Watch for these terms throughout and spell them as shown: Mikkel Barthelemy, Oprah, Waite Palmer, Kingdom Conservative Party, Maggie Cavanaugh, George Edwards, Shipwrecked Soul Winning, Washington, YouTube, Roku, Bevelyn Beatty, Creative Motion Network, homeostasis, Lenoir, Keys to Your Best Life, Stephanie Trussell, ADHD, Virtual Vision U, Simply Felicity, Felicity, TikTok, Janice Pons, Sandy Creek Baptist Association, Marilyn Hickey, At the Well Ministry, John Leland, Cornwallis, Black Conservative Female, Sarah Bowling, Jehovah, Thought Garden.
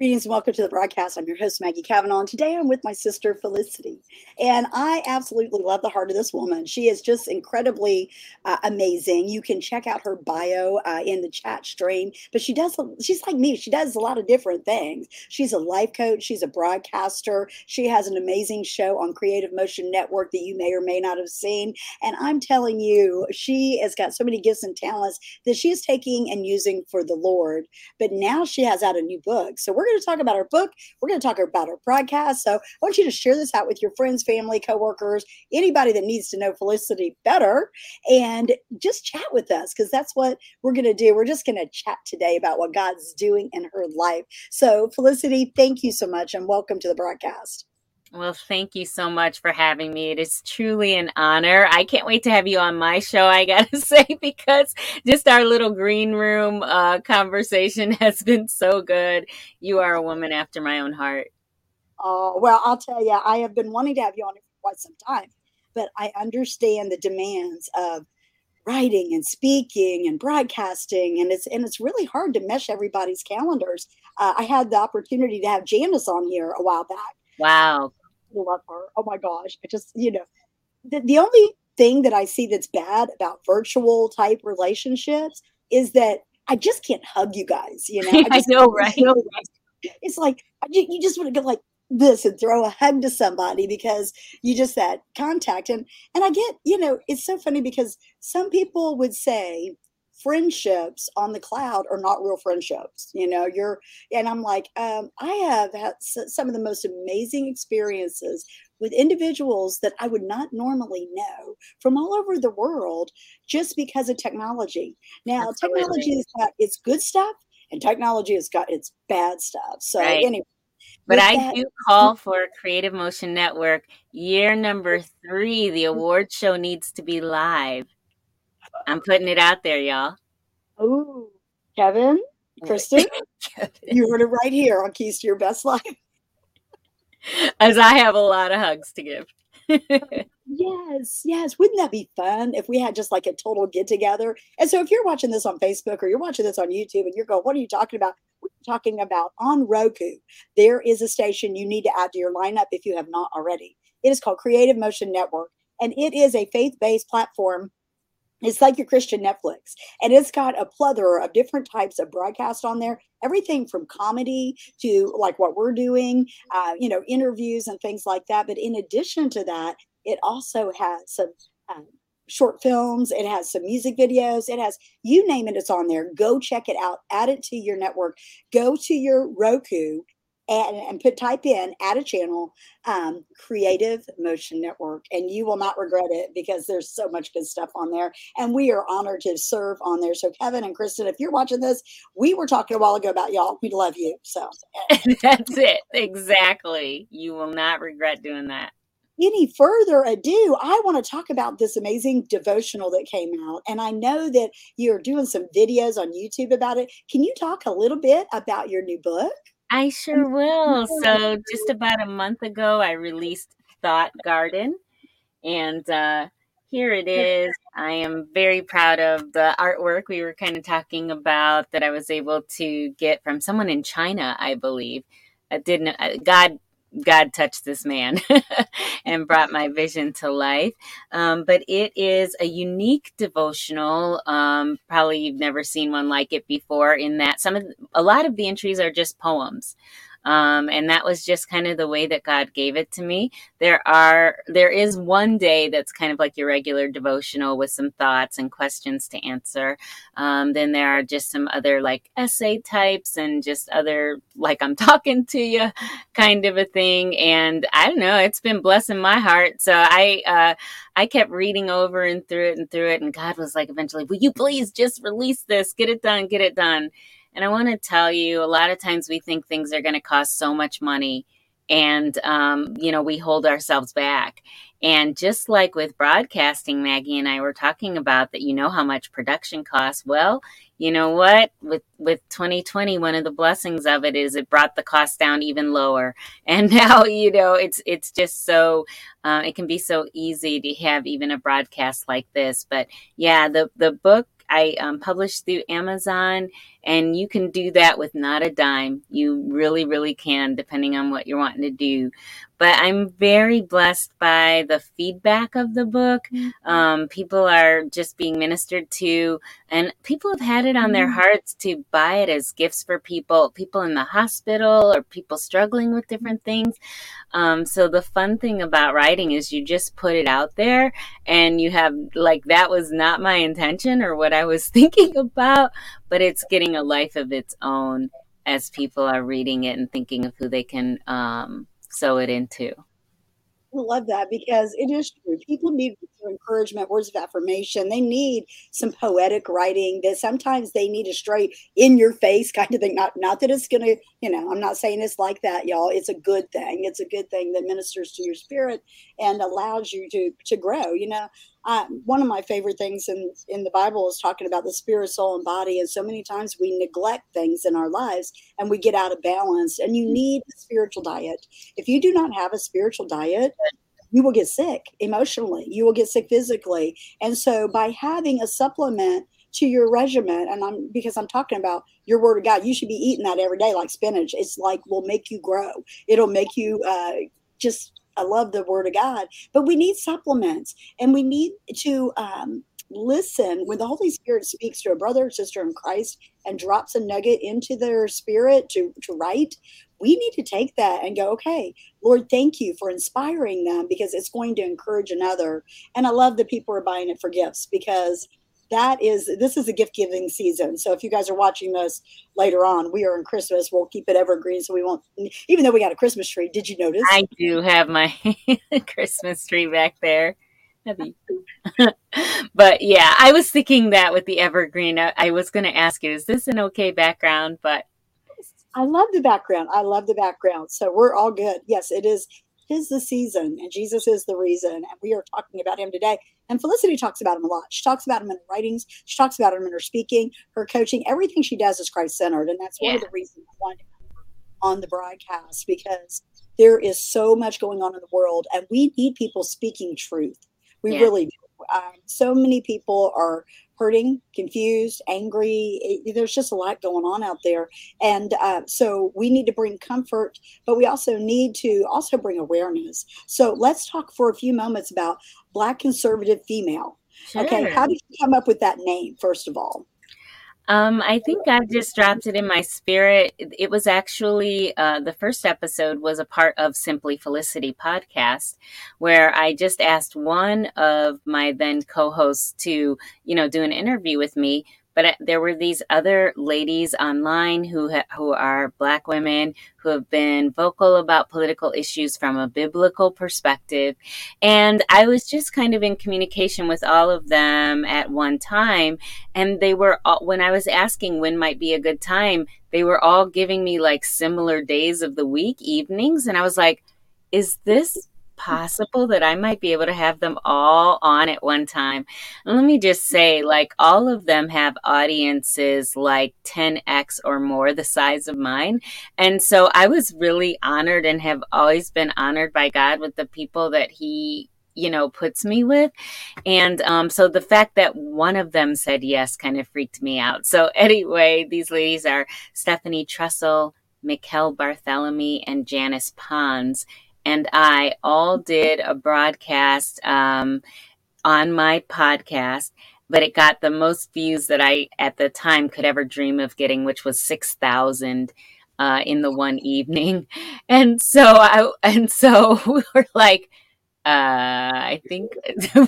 Greetings and welcome to the broadcast. I'm your host, Maggie Cavanaugh, and today I'm with my sister, Felicity. And I absolutely love the heart of this woman. She is just incredibly amazing. You can check out her bio in the chat stream, but she's like me. She does a lot of different things. She's a life coach. She's a broadcaster. She has an amazing show on Creative Motion Network that you may or may not have seen. And I'm telling you, she has got so many gifts and talents that she is taking and using for the Lord. But now she has out a new book. So we're going to talk about our book. We're going to talk about our podcast. So I want you to share this out with your friends, family, coworkers, anybody that needs to know Felicity better, and just chat with us, because that's what we're going to do. We're just going to chat today about what God's doing in her life. So Felicity, thank you so much and welcome to the broadcast. Well, thank you so much for having me. It is truly an honor. I can't wait to have you on my show, I got to say, because just our little green room conversation has been so good. You are a woman after my own heart. Oh, well, I'll tell you, I have been wanting to have you on for quite some time, but I understand the demands of writing and speaking and broadcasting, and it's really hard to mesh everybody's calendars. I had the opportunity to have Janice on here a while back. Wow. Love her. Oh my gosh. I just, you know, the only thing that I see that's bad about virtual type relationships is that I just can't hug you guys, you know. I know, right? It's like, you just want to go like this and throw a hug to somebody because you just that contact. And I get, you know, it's so funny because some people would say friendships on the cloud are not real friendships, you know, and I'm like, I have had some of the most amazing experiences with individuals that I would not normally know from all over the world just because of technology. Now, absolutely. Technology has got its good stuff and technology has got its bad stuff. So right. Anyway. But I do call for Creative Motion Network. Year number 3, the award show needs to be live. I'm putting it out there, y'all. Oh, Kevin, Kristen, you heard it right here on Keys to Your Best Life. As I have a lot of hugs to give. Yes. Wouldn't that be fun if we had just like a total get together? And so if you're watching this on Facebook or you're watching this on YouTube and you're going, what are you talking about? We're talking about on Roku. There is a station you need to add to your lineup if you have not already. It is called Creative Motion Network, and it is a faith-based platform. It's like your Christian Netflix, and it's got a plethora of different types of broadcast on there. Everything from comedy to like what we're doing, you know, interviews and things like that. But in addition to that, it also has some short films. It has some music videos. It has, you name it, it's on there. Go check it out. Add it to your network. Go to your Roku and type in, add a channel, Creative Motion Network, and you will not regret it because there's so much good stuff on there. And we are honored to serve on there. So Kevin and Kristen, if you're watching this, we were talking a while ago about y'all. We love you. So that's it. Exactly. You will not regret doing that. Any further ado, I want to talk about this amazing devotional that came out. And I know that you're doing some videos on YouTube about it. Can you talk a little bit about your new book? I sure will. So just about a month ago, I released Thought Garden, and here it is. I am very proud of the artwork we were kind of talking about that I was able to get from someone in China, I believe. God touched this man and brought my vision to life. But it is a unique devotional. Probably you've never seen one like it before, in that a lot of the entries are just poems. And that was just kind of the way that God gave it to me. There is one day that's kind of like your regular devotional with some thoughts and questions to answer. Then there are just some other like essay types and just other, like I'm talking to you kind of a thing. And I don't know, it's been blessing my heart. So I kept reading over and through it. And God was like, eventually, will you please just release this? Get it done. And I want to tell you, a lot of times we think things are going to cost so much money, and, you know, we hold ourselves back. And just like with broadcasting, Maggie and I were talking about that, you know, how much production costs. Well, you know what? With 2020, one of the blessings of it is it brought the cost down even lower. And now, you know, it's just so, it can be so easy to have even a broadcast like this. But yeah, the book, I publish through Amazon, and you can do that with not a dime. You really, really can, depending on what you're wanting to do. But I'm very blessed by the feedback of the book. People are just being ministered to, and people have had it on their hearts to buy it as gifts for people in the hospital or people struggling with different things. So the fun thing about writing is you just put it out there, and you have, like, that was not my intention or what I was thinking about, but it's getting a life of its own as people are reading it and thinking of who they can sew it into. I love that, because it is true. People need encouragement, words of affirmation. They need some poetic writing. That sometimes they need a straight in your face kind of thing. Not that it's going to, I'm not saying it's like that, y'all. It's a good thing. It's a good thing that ministers to your spirit and allows you to grow. One of my favorite things in the Bible is talking about the spirit, soul, and body. And so many times we neglect things in our lives and we get out of balance, and you need a spiritual diet. If you do not have a spiritual diet, you will get sick emotionally. You will get sick physically. And so by having a supplement to your regimen, and because I'm talking about your word of God, you should be eating that every day like spinach. It's like, will make you grow. It'll make you I love the word of God, but we need supplements, and we need to listen when the Holy Spirit speaks to a brother or sister in Christ and drops a nugget into their spirit to write. We need to take that and go, okay, Lord, thank you for inspiring them, because it's going to encourage another. And I love that people are buying it for gifts, because this is a gift giving season. So if you guys are watching this later on, we are in Christmas. We'll keep it evergreen. So we won't, even though we got a Christmas tree, did you notice? I do have my Christmas tree back there. But yeah, I was thinking that with the evergreen, I was going to ask you, is this an okay background? But I love the background. So we're all good. Yes, it is. Is the season, and Jesus is the reason, and we are talking about him today. And Felicity talks about him a lot. She talks about him in her writings. She talks about him in her speaking, her coaching. Everything she does is Christ-centered, and that's one of the reasons I wanted to have her on the broadcast, because there is so much going on in the world, and we need people speaking truth. We really do. So many people are hurting, confused, angry. There's just a lot going on out there. And so we need to bring comfort, but we also need to also bring awareness. So let's talk for a few moments about Black Conservative Female. Sure. Okay, how did you come up with that name, first of all? I think God just dropped it in my spirit. It was actually, the first episode was a part of Simply Felicity podcast, where I just asked one of my then co-hosts to, do an interview with me. But there were these other ladies online who are Black women who have been vocal about political issues from a biblical perspective. And I was just kind of in communication with all of them at one time. And they were, when I was asking when might be a good time, they were all giving me like similar days of the week, evenings. And I was like, is this possible that I might be able to have them all on at one time? And let me just say, like, all of them have audiences like 10x or more the size of mine. And so I was really honored, and have always been honored by God with the people that he puts me with. And so the fact that one of them said yes kind of freaked me out. So anyway, these ladies are Stephanie Trussell, Mikkel Barthelemy, and Janice Pons. And I all did a broadcast on my podcast, but it got the most views that I at the time could ever dream of getting, which was 6,000 in the one evening. And so we were like, I think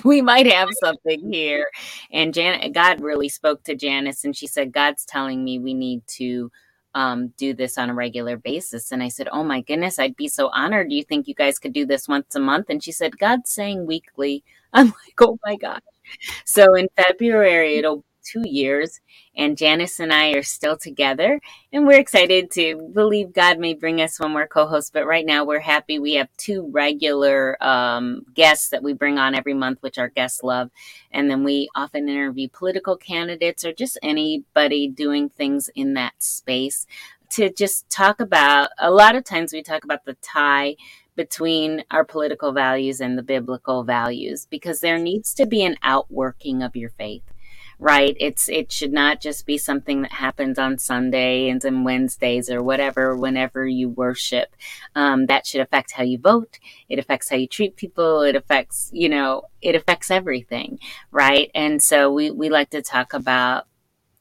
we might have something here. And God really spoke to Janice, and she said, God's telling me we need to do this on a regular basis. And I said, oh my goodness, I'd be so honored. Do you think you guys could do this once a month? And she said, God's saying weekly. I'm like, oh my gosh. So in February, it'll be 2 years, and Janice and I are still together, and we're excited to believe God may bring us one more co-host. But right now we're happy. We have two regular guests that we bring on every month, which our guests love. And then we often interview political candidates or just anybody doing things in that space to just talk about, a lot of times we talk about the tie between our political values and the biblical values, because there needs to be an outworking of your faith. right? It should not just be something that happens on Sunday and then Wednesdays or whatever, whenever you worship. That should affect how you vote. It affects how you treat people. It affects, it affects everything, right? And so we like to talk about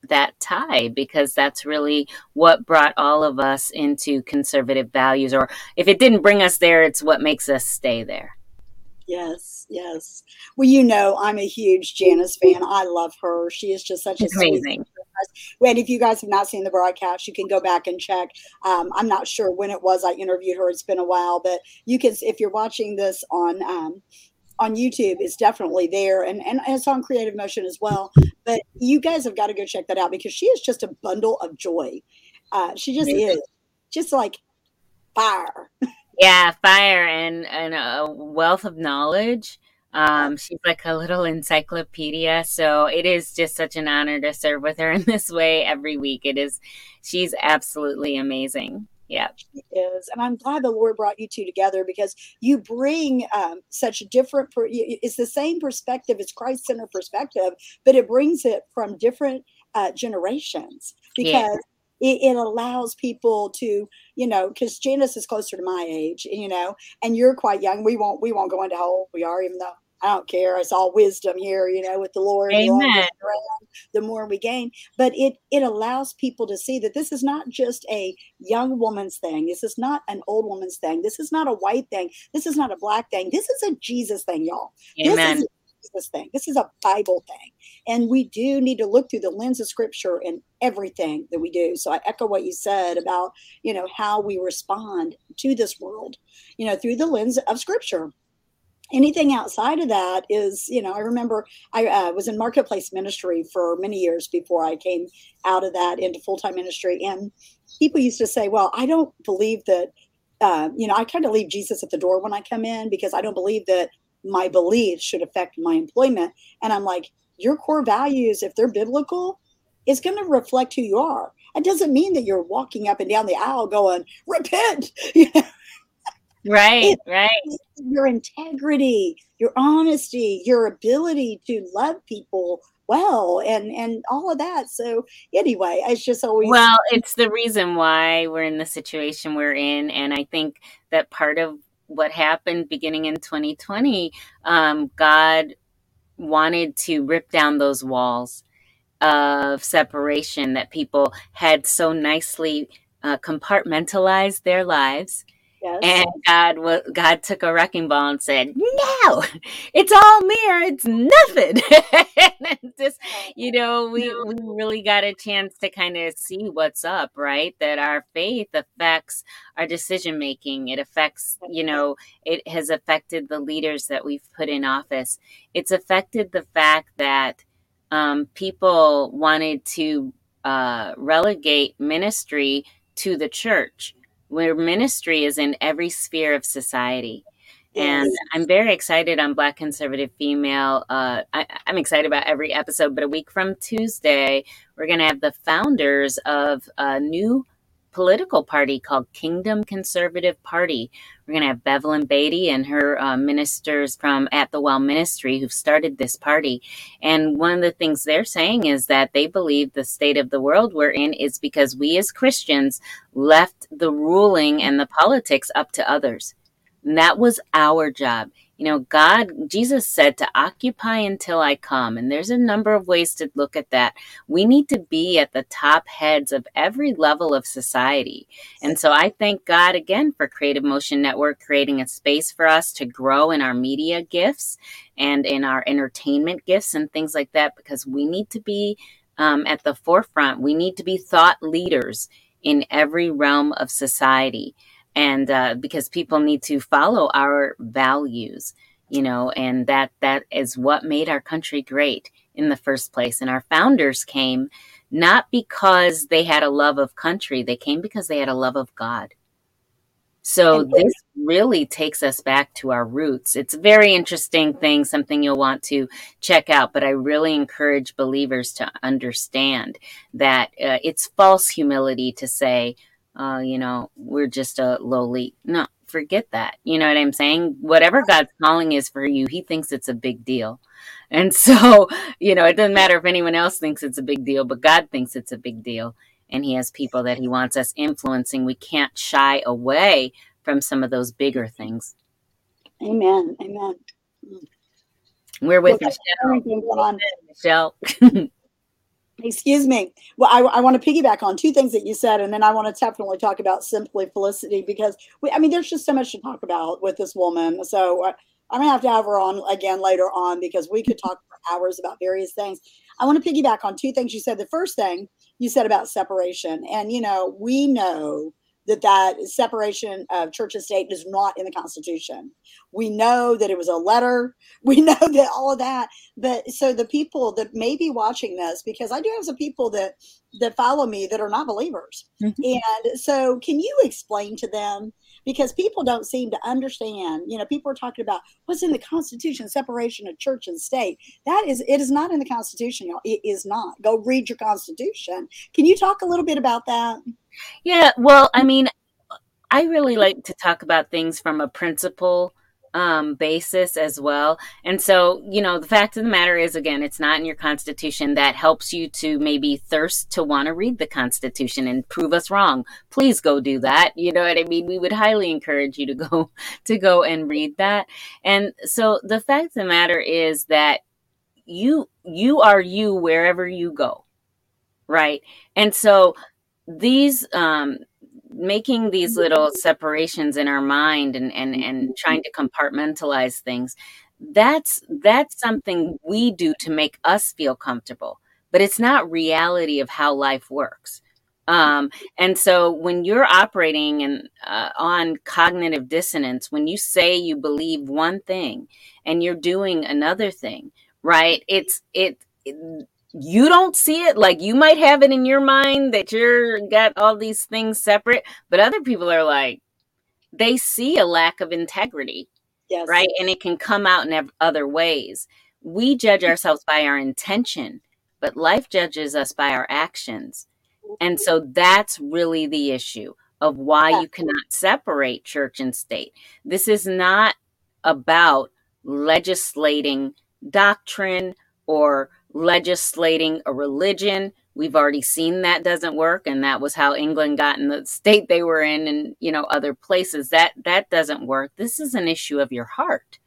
that tie, because that's really what brought all of us into conservative values. Or if it didn't bring us there, it's what makes us stay there. Yes, yes. Well, I'm a huge Janice fan. I love her. She is just such a amazing. And if you guys have not seen the broadcast, you can go back and check. I'm not sure when it was I interviewed her. It's been a while, but you can, if you're watching this on YouTube, it's definitely there. And it's on Creative Motion as well. But you guys have got to go check that out, because she is just a bundle of joy. She just amazing. Is just like fire. Yeah, fire and a wealth of knowledge. She's like a little encyclopedia. So it is just such an honor to serve with her in this way every week. It is. She's absolutely amazing. Yeah, she is. And I'm glad the Lord brought you two together, because you bring such a different, it's the same perspective, it's Christ-centered perspective, but it brings it from different generations, because it allows people to, because Janice is closer to my age, and you're quite young. We won't go into how old we are, even though I don't care. It's all wisdom here, with the Lord. Amen. The more we gain. But it allows people to see that this is not just a young woman's thing. This is not an old woman's thing. This is not a white thing. This is not a black thing. This is a Jesus thing, y'all. Amen. This is a Jesus thing. This is a Bible thing. And we do need to look through the lens of Scripture in everything that we do. So I echo what you said about, how we respond to this world, through the lens of Scripture. Anything outside of that is, I remember I was in marketplace ministry for many years before I came out of that into full-time ministry. And people used to say, well, I don't believe that, I kind of leave Jesus at the door when I come in, because I don't believe that my beliefs should affect my employment. And I'm like, your core values, if they're biblical, is going to reflect who you are. It doesn't mean that you're walking up and down the aisle going, repent, Right. Your integrity, your honesty, your ability to love people well, and all of that. So anyway, it's just always... Well, it's the reason why we're in the situation we're in. And I think that part of what happened beginning in 2020, God wanted to rip down those walls of separation that people had so nicely compartmentalized their lives. Yes. And God took a wrecking ball and said, no, it's all mere, it's nothing. And it's just, we really got a chance to kind of see what's up, right? That our faith affects our decision making. It affects, it has affected the leaders that we've put in office. It's affected the fact that people wanted to relegate ministry to the church, where ministry is in every sphere of society. And I'm very excited on Black Conservative Female. I'm excited about every episode, but a week from Tuesday, we're going to have the founders of a new political party called Kingdom Conservative Party. We're going to have Bevelyn Beatty and her ministers from At the Well Ministry who've started this party. And one of the things they're saying is that they believe the state of the world we're in is because we as Christians left the ruling and the politics up to others. And that was our job. Jesus said to occupy until I come. And there's a number of ways to look at that. We need to be at the top heads of every level of society. And so I thank God again for Creative Motion Network, creating a space for us to grow in our media gifts and in our entertainment gifts and things like that, because we need to be at the forefront. We need to be thought leaders in every realm of society. And because people need to follow our values, and that is what made our country great in the first place. And our founders came not because they had a love of country. They came because they had a love of God. So this really takes us back to our roots. It's a very interesting thing, something you'll want to check out. But I really encourage believers to understand that it's false humility to say, we're just a lowly. No, forget that. You know what I'm saying? Whatever God's calling is for you, he thinks it's a big deal. And so, you know, it doesn't matter if anyone else thinks it's a big deal, but God thinks it's a big deal. And he has people that he wants us influencing. We can't shy away from some of those bigger things. Amen. Amen. We're with Michelle. Excuse me. Well, I want to piggyback on two things that you said, and then I want to definitely talk about Simply Felicity, because there's just so much to talk about with this woman. So I'm going to have her on again later on, because we could talk for hours about various things. I want to piggyback on two things you said. The first thing you said about separation, and, you know, we know that separation of church and state is not in the Constitution. We know that it was a letter. We know that all of that. But so the people that may be watching this, because I do have some people that follow me that are not believers. Mm-hmm. And so can you explain to them, because people don't seem to understand, you know, people are talking about what's in the Constitution, separation of church and state. It is not in the Constitution, y'all. It is not. Go read your Constitution. Can you talk a little bit about that? Yeah, well, I really like to talk about things from a principle basis as well. And so, you know, the fact of the matter is, again, it's not in your Constitution. That helps you to maybe thirst to want to read the Constitution and prove us wrong. Please go do that. You know what I mean? We would highly encourage you to go and read that. And so the fact of the matter is that you are you wherever you go, right? And so these making these little separations in our mind and trying to compartmentalize things, that's something we do to make us feel comfortable, but it's not reality of how life works. And so when you're operating on cognitive dissonance, when you say you believe one thing and you're doing another thing, right? You don't see it. Like, you might have it in your mind that you're got all these things separate, but other people are like, they see a lack of integrity, yes, right? And it can come out in other ways. We judge ourselves by our intention, but life judges us by our actions. And so that's really the issue of why you cannot separate church and state. This is not about legislating doctrine or legislating a religion. We've already seen that doesn't work, and that was how England got in the state they were in, and, you know, other places that doesn't work. This is an issue of your heart,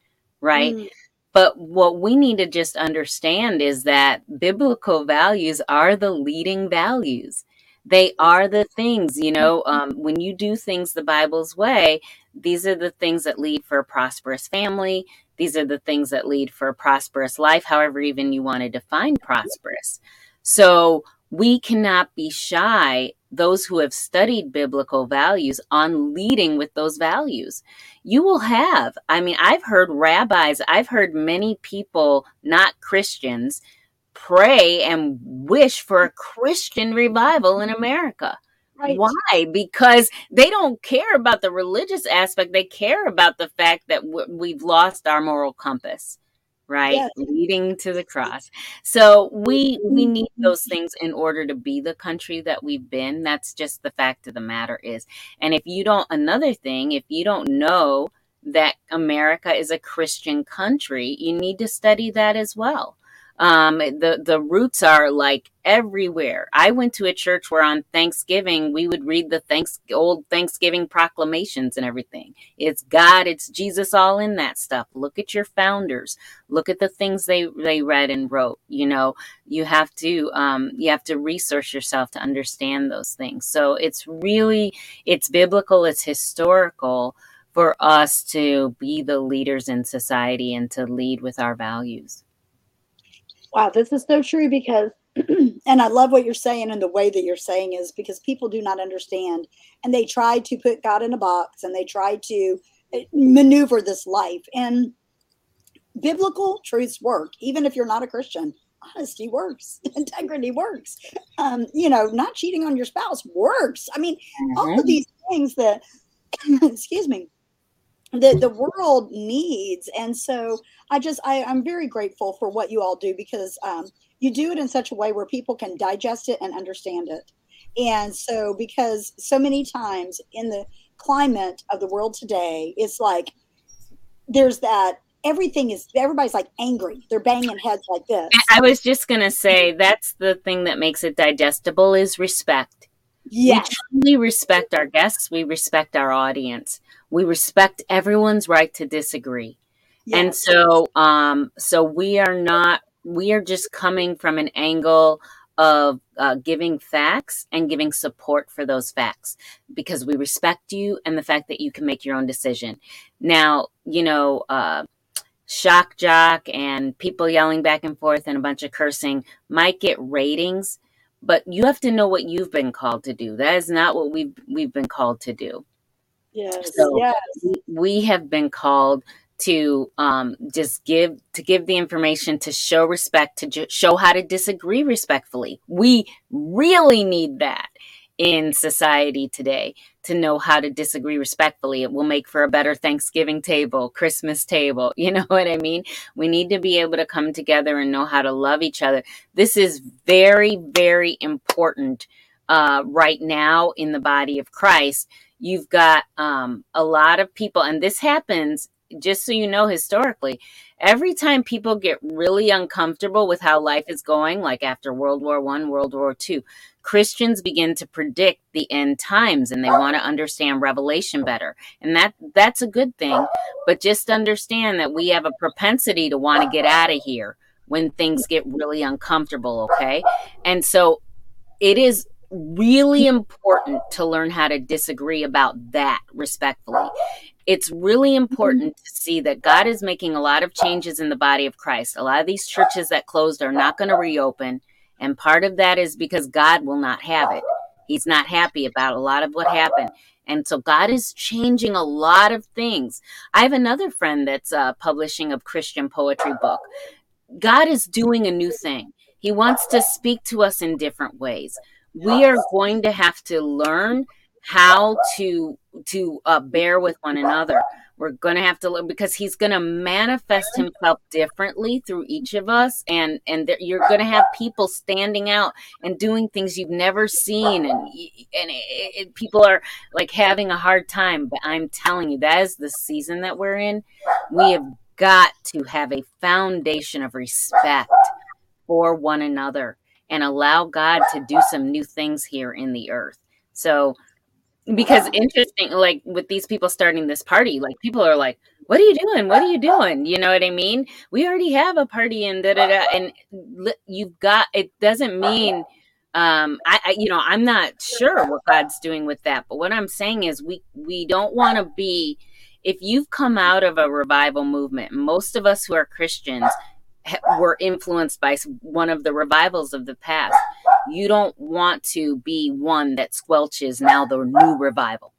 right? Mm. But what we need to just understand is that biblical values are the leading values. They are the things, you know, when you do things the Bible's way, these are the things that lead for a prosperous family. These are the things that lead for a prosperous life, however even you want to define prosperous. So we cannot be shy, those who have studied biblical values, on leading with those values. You will have, I've heard rabbis, I've heard many people, not Christians, pray and wish for a Christian revival in America. Right. Why? Because they don't care about the religious aspect. They care about the fact that we've lost our moral compass, right? Yes. Leading to the cross. So we need those things in order to be the country that we've been. That's just the fact of the matter is. And if you don't know that America is a Christian country, you need to study that as well. The roots are like everywhere. I went to a church where on Thanksgiving, we would read the old Thanksgiving proclamations and everything. It's God, it's Jesus, all in that stuff. Look at your founders. Look at the things they read and wrote. You know, you have to resource yourself to understand those things. So it's biblical, it's historical for us to be the leaders in society and to lead with our values. Wow, this is so true, because, and I love what you're saying, and the way that you're saying is because people do not understand, and they try to put God in a box, and they try to maneuver this life. And biblical truths work, even if you're not a Christian. Honesty works. Integrity works. Not cheating on your spouse works. All of these things that, excuse me, that the world needs. And so I'm very grateful for what you all do, because you do it in such a way where people can digest it and understand it. And so, because so many times in the climate of the world today is like, there's that, everybody's like angry. They're banging heads like this. I was just going to say, that's the thing that makes it digestible is respect. Yes. We respect our guests. We respect our audience. We respect everyone's right to disagree. Yes. And so, we are just coming from an angle of giving facts and giving support for those facts because we respect you and the fact that you can make your own decision. Now, you know, shock jock and people yelling back and forth and a bunch of cursing might get ratings, but you have to know what you've been called to do. That is not what we've been called to do. Yes. So yes. We have been called to give the information, to show respect, to show how to disagree respectfully. We really need that in society today, to know how to disagree respectfully. It will make for a better Thanksgiving table, Christmas table. You know what I mean? We need to be able to come together and know how to love each other. This is very, very important right now in the body of Christ. You've got a lot of people, and this happens, just so you know, historically, every time people get really uncomfortable with how life is going, like after World War I, World War II, Christians begin to predict the end times and they want to understand Revelation better. And that's a good thing. But just understand that we have a propensity to want to get out of here when things get really uncomfortable, okay? And so it is really important to learn how to disagree about that respectfully. It's really important to see that God is making a lot of changes in the body of Christ. A lot of these churches that closed are not going to reopen. And part of that is because God will not have it. He's not happy about a lot of what happened. And so God is changing a lot of things. I have another friend that's publishing a Christian poetry book. God is doing a new thing. He wants to speak to us in different ways. We are going to have to learn how to bear with one another. We're going to have to learn because he's going to manifest himself differently through each of us. And you're going to have people standing out and doing things you've never seen. And people are like having a hard time. But I'm telling you, that is the season that we're in. We have got to have a foundation of respect for one another and allow God to do some new things here in the earth. So, because interesting, like with these people starting this party, like people are like, what are you doing? What are you doing? You know what I mean? We already have a party and da-da-da. And you've got, it doesn't mean, I'm not sure what God's doing with that. But what I'm saying is we don't want to be, if you've come out of a revival movement, most of us who are Christians were influenced by one of the revivals of the past. You don't want to be one that squelches now the new revival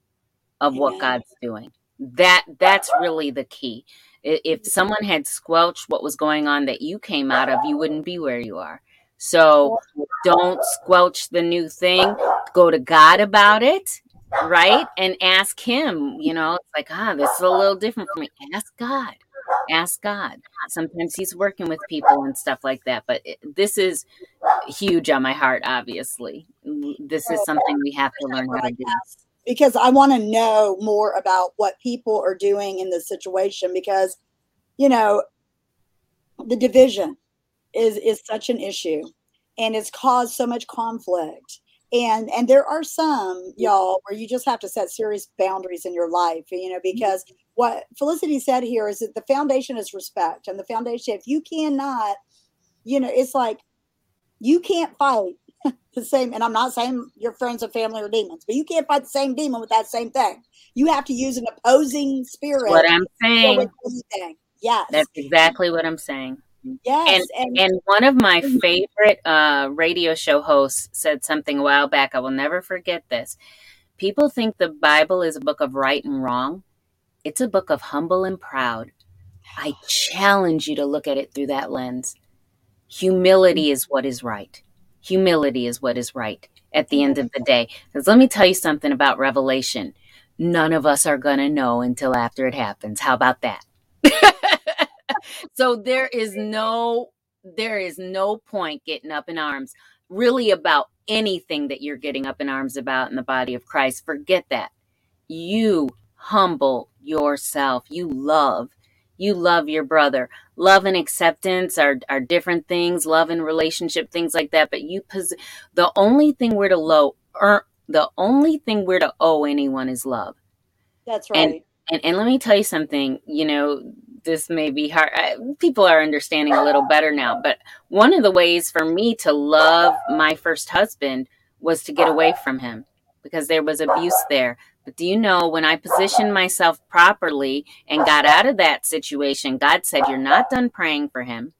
of what God's doing. That's really the key. If someone had squelched what was going on that you came out of, you wouldn't be where you are. So don't squelch the new thing. Go to God about it, right? And ask him, you know, it's like, this is a little different for me. Ask God. Sometimes he's working with people and stuff like that. But this is huge on my heart, obviously. This is something we have to learn how to do. Because I want to know more about what people are doing in this situation. Because, you know, the division is such an issue. And it's caused so much conflict. And there are some, y'all, where you just have to set serious boundaries in your life, you know, because what Felicity said here is that the foundation is respect. And the foundation, if you cannot, you know, it's like you can't fight the same. And I'm not saying your friends and family are demons, but you can't fight the same demon with that same thing. You have to use an opposing spirit. That's what I'm saying. Yes. That's exactly what I'm saying. Yes, and one of my favorite radio show hosts said something a while back. I will never forget this. People think the Bible is a book of right and wrong. It's a book of humble and proud. I challenge you to look at it through that lens. Humility is what is right. Humility is what is right at the end of the day. Because let me tell you something about Revelation. None of us are going to know until after it happens. How about that? So there is no point getting up in arms really about anything that you're getting up in arms about in the body of Christ. Forget that. you humble yourself. You love your brother. Love and acceptance are different things. Love and relationship, things like that. But the only thing we're to the only thing we're to owe anyone is love. That's right. And let me tell you something, this may be hard. People are understanding a little better now, but one of the ways for me to love my first husband was to get away from him because there was abuse there. But do you know, when I positioned myself properly and got out of that situation, God said, you're not done praying for him.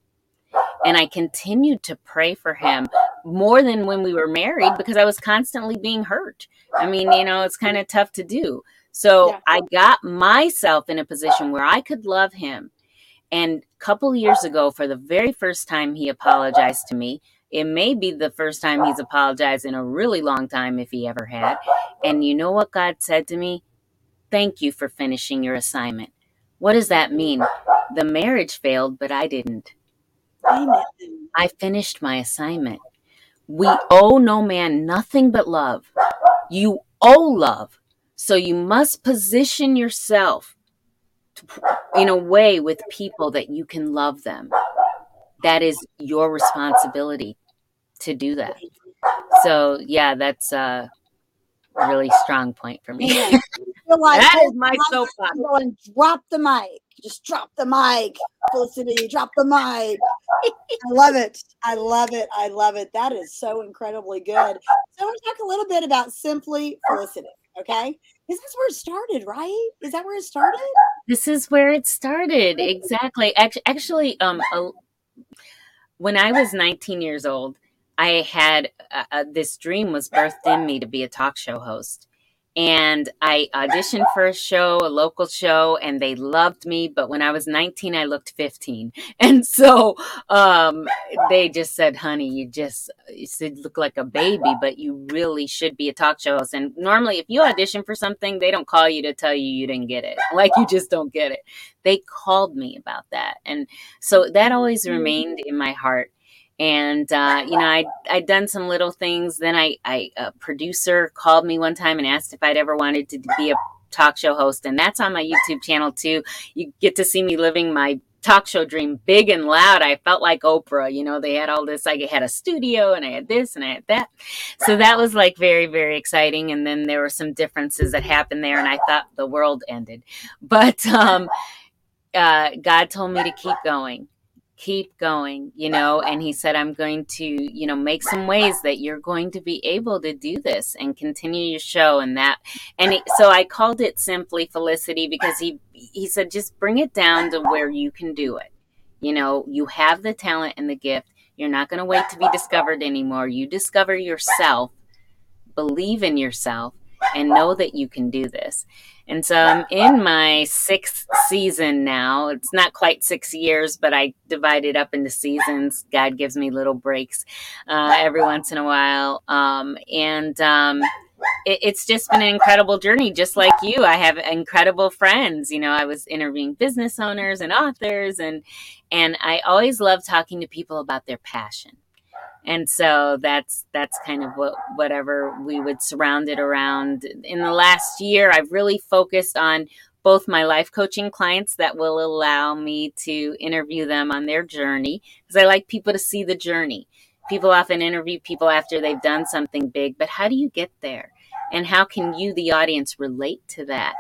And I continued to pray for him more than when we were married because I was constantly being hurt. I mean, it's kind of tough to do. So yeah. I got myself in a position where I could love him. And a couple years ago, for the very first time, he apologized to me. It may be the first time he's apologized in a really long time, if he ever had. And you know what God said to me? Thank you for finishing your assignment. What does that mean? The marriage failed, but I didn't. I finished my assignment. We owe no man nothing but love. You owe love. So you must position yourself in a way with people that you can love them. That is your responsibility to do that. So, yeah, that's a really strong point for me. Yeah. That is my soapbox. Drop the mic. Just drop the mic, Felicity. Drop the mic. I love it. I love it. I love it. That is so incredibly good. So I want to talk a little bit about Simply Felicity. Okay. This is where it started, right? Is that where it started? This is where it started. Exactly. Actually, when I was 19 years old, I had this dream was birthed in me to be a talk show host. And I auditioned for a local show, and they loved me. But when I was 19, I looked 15. And so they just said, honey, you look like a baby, but you really should be a talk show host. And normally if you audition for something, they don't call you to tell you didn't get it. Like you just don't get it. They called me about that. And so that always remained in my heart. And, I'd done some little things. Then a producer called me one time and asked if I'd ever wanted to be a talk show host. And that's on my YouTube channel too. You get to see me living my talk show dream big and loud. I felt like Oprah, they had all this, I had a studio and I had this and I had that. So that was like very, very exciting. And then there were some differences that happened there and I thought the world ended, but, God told me to keep going, and he said, I'm going to, make some ways that you're going to be able to do this and continue your show. So I called it Simply Felicity because he said, just bring it down to where you can do it. You have the talent and the gift. You're not going to wait to be discovered anymore. You discover yourself, believe in yourself, and know that you can do this. And so I'm in my 6th season now. It's not quite 6 years, but I divide it up into seasons. God gives me little breaks every once in a while. It's just been an incredible journey. Just like you, I have incredible friends. I was interviewing business owners and authors, and I always love talking to people about their passion. And so that's kind of whatever we would surround it around. In the last year, I've really focused on both my life coaching clients that will allow me to interview them on their journey because I like people to see the journey. People often interview people after they've done something big, but how do you get there? And how can you, the audience, relate to that?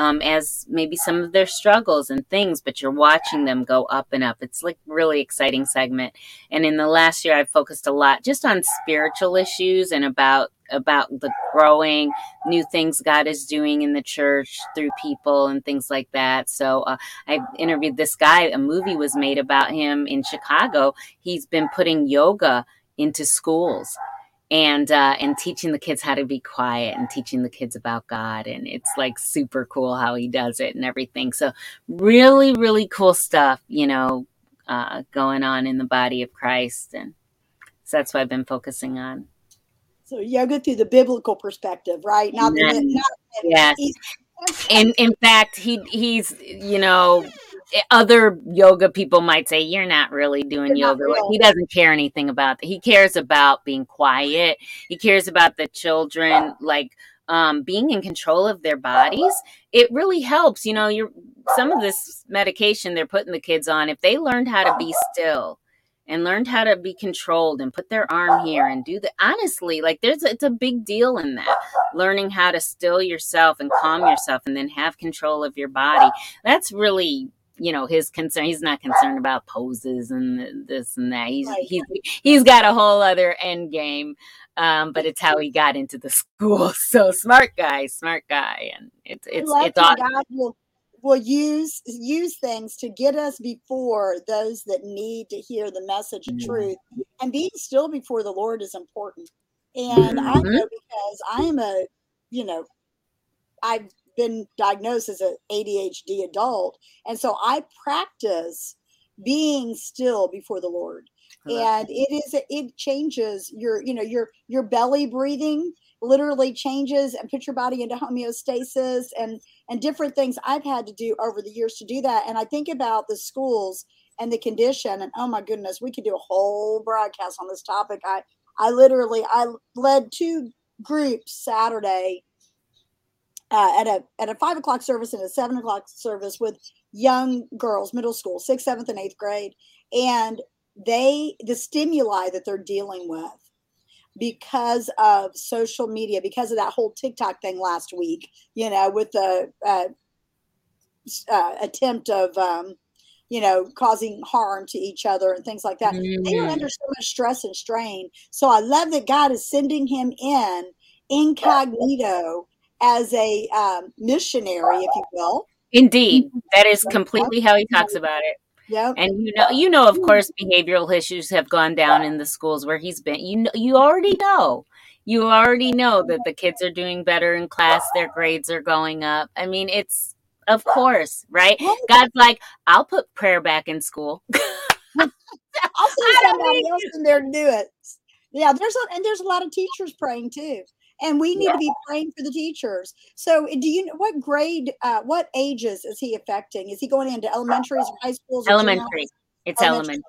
As maybe some of their struggles and things, but you're watching them go up and up. It's like really exciting segment. And in the last year, I've focused a lot just on spiritual issues and about the growing new things God is doing in the church through people and things like that. So I interviewed this guy. A movie was made about him in Chicago. He's been putting yoga into schools. And teaching the kids how to be quiet and teaching the kids about God. And it's like super cool how he does it and everything. So really, really cool stuff, going on in the body of Christ. And so that's what I've been focusing on. So yoga through the biblical perspective, right? Yes. And in fact, he's, other yoga people might say, you're not really doing yoga. He doesn't care anything about that. He cares about being quiet. He cares about the children, like being in control of their bodies, it really helps. You know, some of this medication they're putting the kids on, if they learned how to be still and learned how to be controlled and put their arm here and do the, honestly, like it's a big deal in that, learning how to still yourself and calm yourself and then have control of your body. That's really, you know, his concern. He's not concerned about poses and this and that. He's got a whole other end game, but it's how he got into the school. So smart guy. And it's awesome. God will use things to get us before those that need to hear the message of truth, and being still before the Lord is important. And I know, because I'm I've been diagnosed as an ADHD adult. And so I practice being still before the Lord. And it changes your belly breathing, literally changes and puts your body into homeostasis and different things I've had to do over the years to do that. And I think about the schools and the condition, and oh my goodness, we could do a whole broadcast on this topic. I led two groups Saturday, at a 5 o'clock service and a 7 o'clock service with young girls, middle school, 6th, 7th, and 8th grade. And the stimuli that they're dealing with because of social media, because of that whole TikTok thing last week, with the attempt of, causing harm to each other and things like that. Mm-hmm. They are under so much stress and strain. So I love that God is sending him in incognito as a missionary, if you will. Indeed. That is completely how he talks about it. Yep. And of course, behavioral issues have gone down in the schools where he's been. You already know that the kids are doing better in class. Their grades are going up. I mean, it's, of course, right? God's like, I'll put prayer back in school. I'll send somebody else in there to do it. Yeah, there's a lot of teachers praying too. And we need to be praying for the teachers. So do you know what grade, what ages is he affecting? Is he going into elementary, high schools? Elementary. It's elementary.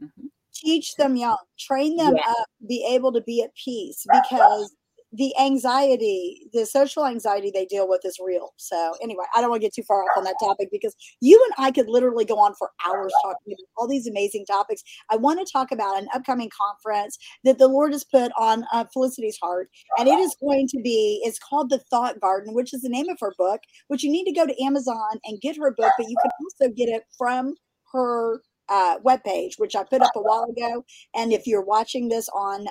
Mm-hmm. Teach them young. Train them up. Be able to be at peace, because the anxiety, the social anxiety they deal with is real. So anyway, I don't want to get too far off on that topic, because you and I could literally go on for hours talking about all these amazing topics. I want to talk about an upcoming conference that the Lord has put on Felicity's heart. And it is going to be, it's called The Thought Garden, which is the name of her book, which you need to go to Amazon and get her book, but you can also get it from her webpage, which I put up a while ago. And if you're watching this on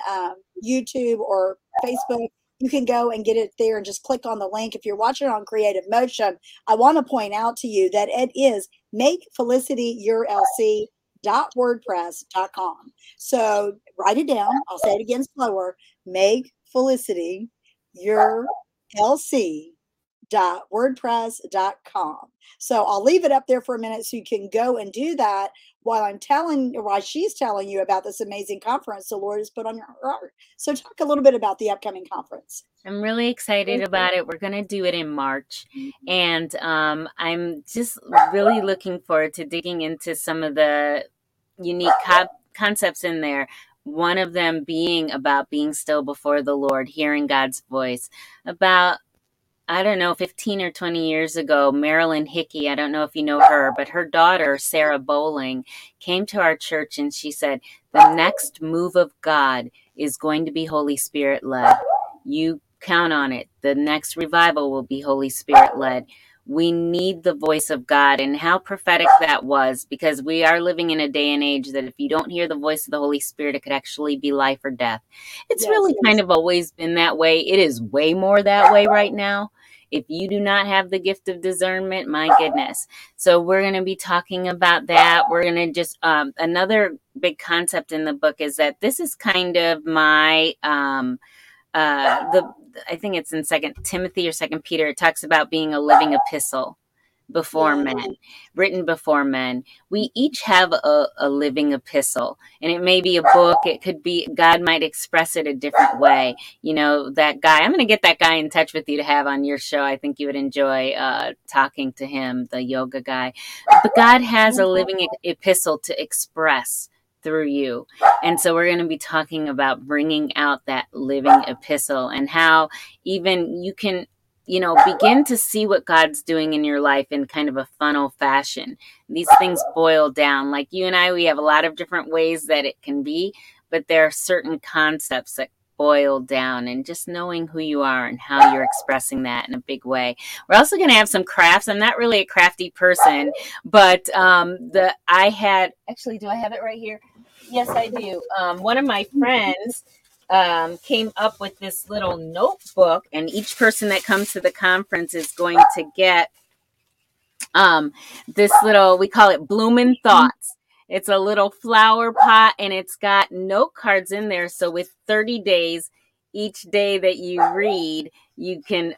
YouTube or Facebook, you can go and get it there and just click on the link. If you're watching on Creative Motion, I want to point out to you that it is makefelicityyourlc.wordpress.com. So write it down. I'll say it again slower. makefelicityyourlc.wordpress.com. So I'll leave it up there for a minute so you can go and do that while she's telling you about this amazing conference the Lord has put on your heart. So talk a little bit about the upcoming conference. I'm really excited about it. We're going to do it in March. And I'm just really looking forward to digging into some of the unique concepts in there. One of them being about being still before the Lord, hearing God's voice. About, I don't know, 15 or 20 years ago, Marilyn Hickey, I don't know if you know her, but her daughter, Sarah Bowling, came to our church and she said, the next move of God is going to be Holy Spirit led. You count on it. The next revival will be Holy Spirit led. We need the voice of God, and how prophetic that was, because we are living in a day and age that if you don't hear the voice of the Holy Spirit, it could actually be life or death. It's really kind of always been that way. It is way more that way right now. If you do not have the gift of discernment, my goodness. So we're going to be talking about that. We're going to just, another big concept in the book is that this is kind of my, I think it's in 2 Timothy or 2 Peter, it talks about being a living epistle before men, written before men. We each have a living epistle, and it may be a book. It could be, God might express it a different way. You know, that guy, I'm going to get that guy in touch with you to have on your show. I think you would enjoy talking to him, the yoga guy. But God has a living epistle to express through you. And so we're going to be talking about bringing out that living epistle and how even you can, you know, begin to see what God's doing in your life in kind of a funnel fashion. These things boil down. Like you and I, we have a lot of different ways that it can be, but there are certain concepts that boil down, and just knowing who you are and how you're expressing that in a big way. We're also going to have some crafts. I'm not really a crafty person, but do I have it right here? Yes, I do. One of my friends came up with this little notebook, and each person that comes to the conference is going to get this little, we call it Bloomin' Thoughts. It's a little flower pot, and it's got note cards in there. So with 30 days, each day that you read, you can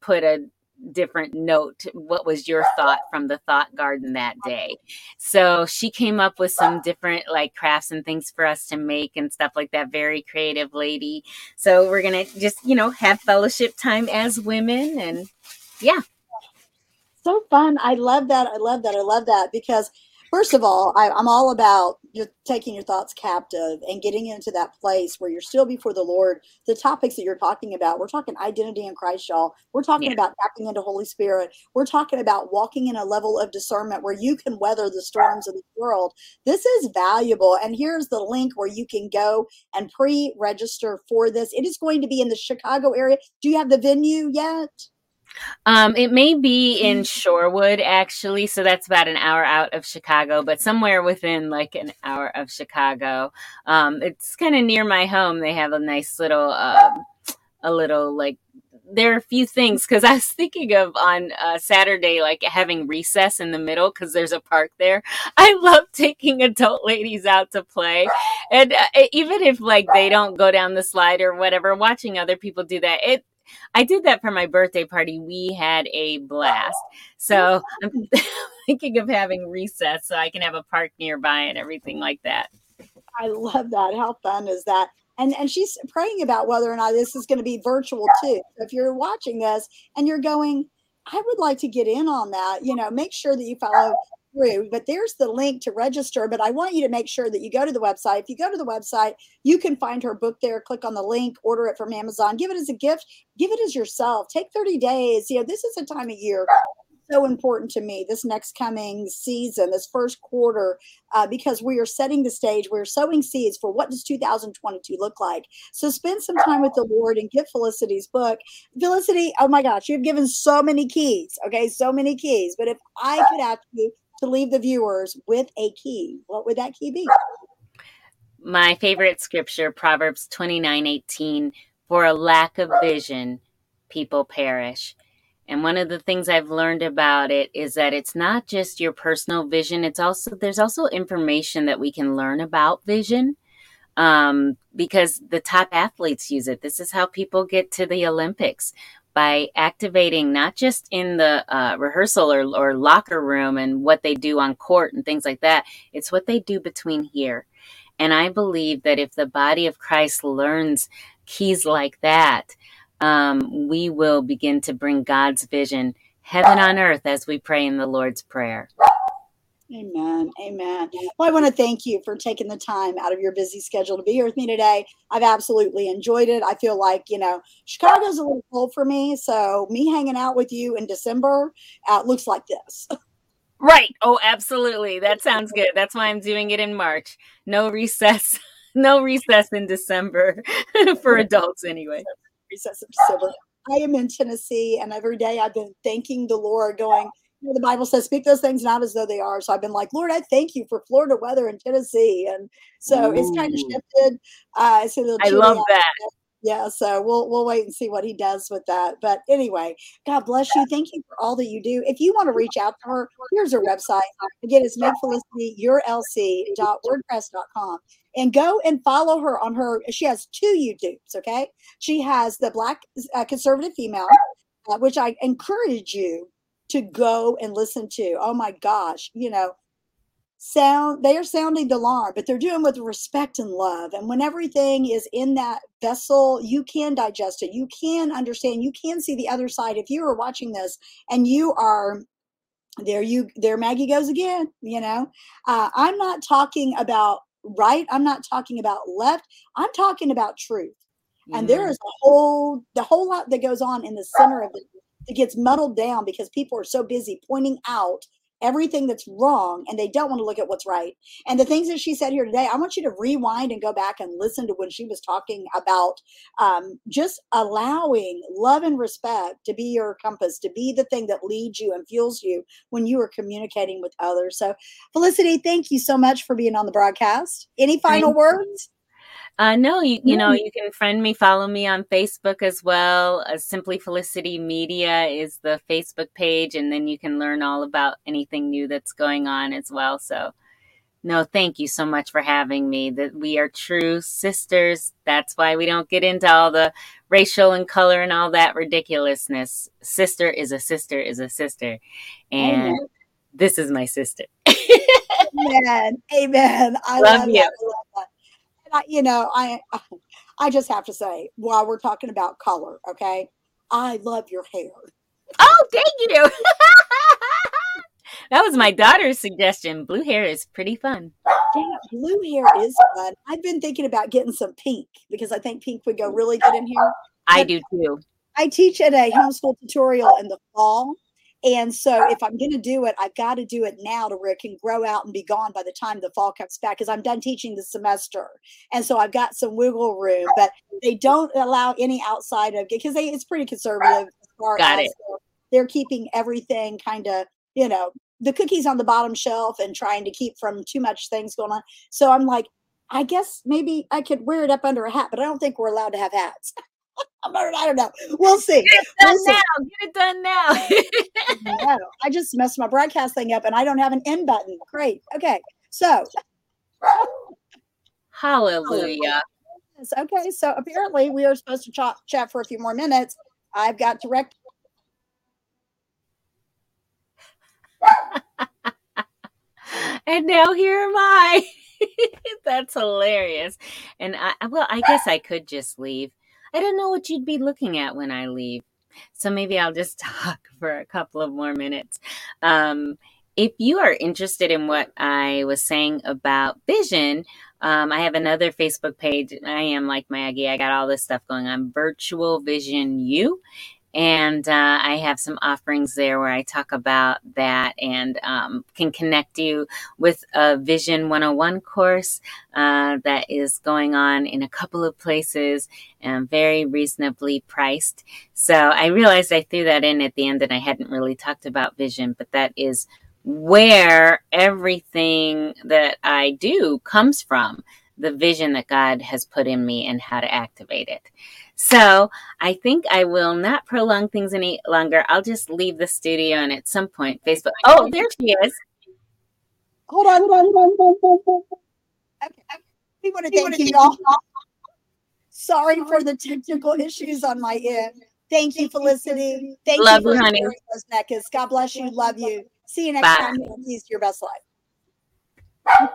put a different note. What was your thought from the Thought Garden that day? So she came up with some different like crafts and things for us to make and stuff like that. Very creative lady. So we're going to just, you know, have fellowship time as women. And yeah. So fun. I love that. Because first of all, I'm all about just taking your thoughts captive and getting into that place where you're still before the Lord. The topics that you're talking about, we're talking identity in Christ, y'all. We're talking about tapping into Holy Spirit. We're talking about walking in a level of discernment where you can weather the storms of the world. This is valuable. And here's the link where you can go and pre-register for this. It is going to be in the Chicago area. Do you have the venue yet? It may be in Shorewood, actually. So that's about an hour out of Chicago, but somewhere within like an hour of Chicago. It's kind of near my home. They have a nice little, there are a few things, because I was thinking of on Saturday, like having recess in the middle because there's a park there. I love taking adult ladies out to play. And even if like they don't go down the slide or whatever, watching other people do that, I did that for my birthday party. We had a blast. So I'm thinking of having recess so I can have a park nearby and everything like that. I love that. How fun is that? And she's praying about whether or not this is going to be virtual too. If you're watching this and you're going, I would like to get in on that, you know, make sure that you follow through, but there's the link to register. But I want you to make sure that you go to the website. If you go to the website, you can find her book there. Click on the link, order it from Amazon, give it as a gift, give it as yourself. Take 30 days. You know, this is a time of year so important to me, this next coming season, this first quarter, because we are setting the stage. We're sowing seeds for what does 2022 look like. So spend some time with the Lord and get Felicity's book. Felicity, oh my gosh, you've given so many keys. Okay, so many keys. But if I could ask you to leave the viewers with a key, what would that key be? My favorite scripture, Proverbs 29:18, for a lack of vision, people perish. And one of the things I've learned about it is that it's not just your personal vision. It's also, there's also information that we can learn about vision, because the top athletes use it. This is how people get to the Olympics, by activating not just in the rehearsal or locker room and what they do on court and things like that. It's what they do between here. And I believe that if the body of Christ learns keys like that, we will begin to bring God's vision, heaven on earth, as we pray in the Lord's Prayer. Amen. Amen. Well, I want to thank you for taking the time out of your busy schedule to be here with me today. I've absolutely enjoyed it. I feel like, you know, Chicago's a little cold for me. So me hanging out with you in December looks like this. Right. Oh, absolutely. That sounds good. That's why I'm doing it in March. No recess. No recess in December for adults anyway. Recess in December. I am in Tennessee, and every day I've been thanking the Lord, going, the Bible says, speak those things not as though they are. So I've been like, Lord, I thank you for Florida weather in Tennessee. And so it's kind of shifted. So I love that. Yeah. So we'll wait and see what he does with that. But anyway, God bless you. Thank you for all that you do. If you want to reach out to her, here's her website. Again, it's makefelicityyourlc.wordpress.com. And go and follow her on her. She has 2 YouTubes. Okay. She has the Black Conservative Female, which I encourage you to go and listen to. Oh my gosh, you know, they are sounding the alarm, but they're doing with respect and love. And when everything is in that vessel, you can digest it. You can understand. You can see the other side. If you are watching this and you are there, Maggie goes again, you know, I'm not talking about right. I'm not talking about left. I'm talking about truth. Mm-hmm. And there is the whole lot that goes on in the center of it that gets muddled down because people are so busy pointing out everything that's wrong and they don't want to look at what's right. And the things that she said here today, I want you to rewind and go back and listen to when she was talking about just allowing love and respect to be your compass, to be the thing that leads you and fuels you when you are communicating with others. So Felicity, thank you so much for being on the broadcast. Any final words? No, you know, you can friend me, follow me on Facebook as well. Simply Felicity Media is the Facebook page. And then you can learn all about anything new that's going on as well. So no, thank you so much for having me. That we are true sisters. That's why we don't get into all the racial and color and all that ridiculousness. Sister is a sister is a sister. And amen. This is my sister. Amen. Amen. I love you. That. I love that. I just have to say, while we're talking about color, okay, I love your hair. Oh, thank you. That was my daughter's suggestion. Blue hair is pretty fun. Yeah, blue hair is fun. I've been thinking about getting some pink because I think pink would go really good in here. I do too. I teach at a homeschool tutorial in the fall. And so if I'm going to do it, I've got to do it now to where it can grow out and be gone by the time the fall comes back because I'm done teaching this semester. And so I've got some wiggle room, but they don't allow any outside of because it's pretty conservative. As far as they're keeping everything kind of, you know, the cookies on the bottom shelf and trying to keep from too much things going on. So I'm like, I guess maybe I could wear it up under a hat, but I don't think we're allowed to have hats. I don't know. We'll see. Get it done now. I just messed my broadcast thing up and I don't have an end button. Great. Okay. So. Hallelujah. Okay. So apparently we are supposed to chat for a few more minutes. I've got direct. And now here am I. That's hilarious. And I guess I could just leave. I don't know what you'd be looking at when I leave. So maybe I'll just talk for a couple of more minutes. If you are interested in what I was saying about vision, I have another Facebook page. I am like Maggie. I got all this stuff going on. Virtual Vision U. And I have some offerings there where I talk about that and can connect you with a Vision 101 course that is going on in a couple of places and very reasonably priced. So I realized I threw that in at the end and I hadn't really talked about vision, but that is where everything that I do comes from, the vision that God has put in me and how to activate it. So I think I will not prolong things any longer. I'll just leave the studio and at some point, Facebook. Oh, there she is. Hold on. Okay. We want to thank you all. Sorry for the technical issues on my end. Thank you, Felicity. Thank love you, honey. God bless you. Love you. See you next time. Keys to Your Best Life.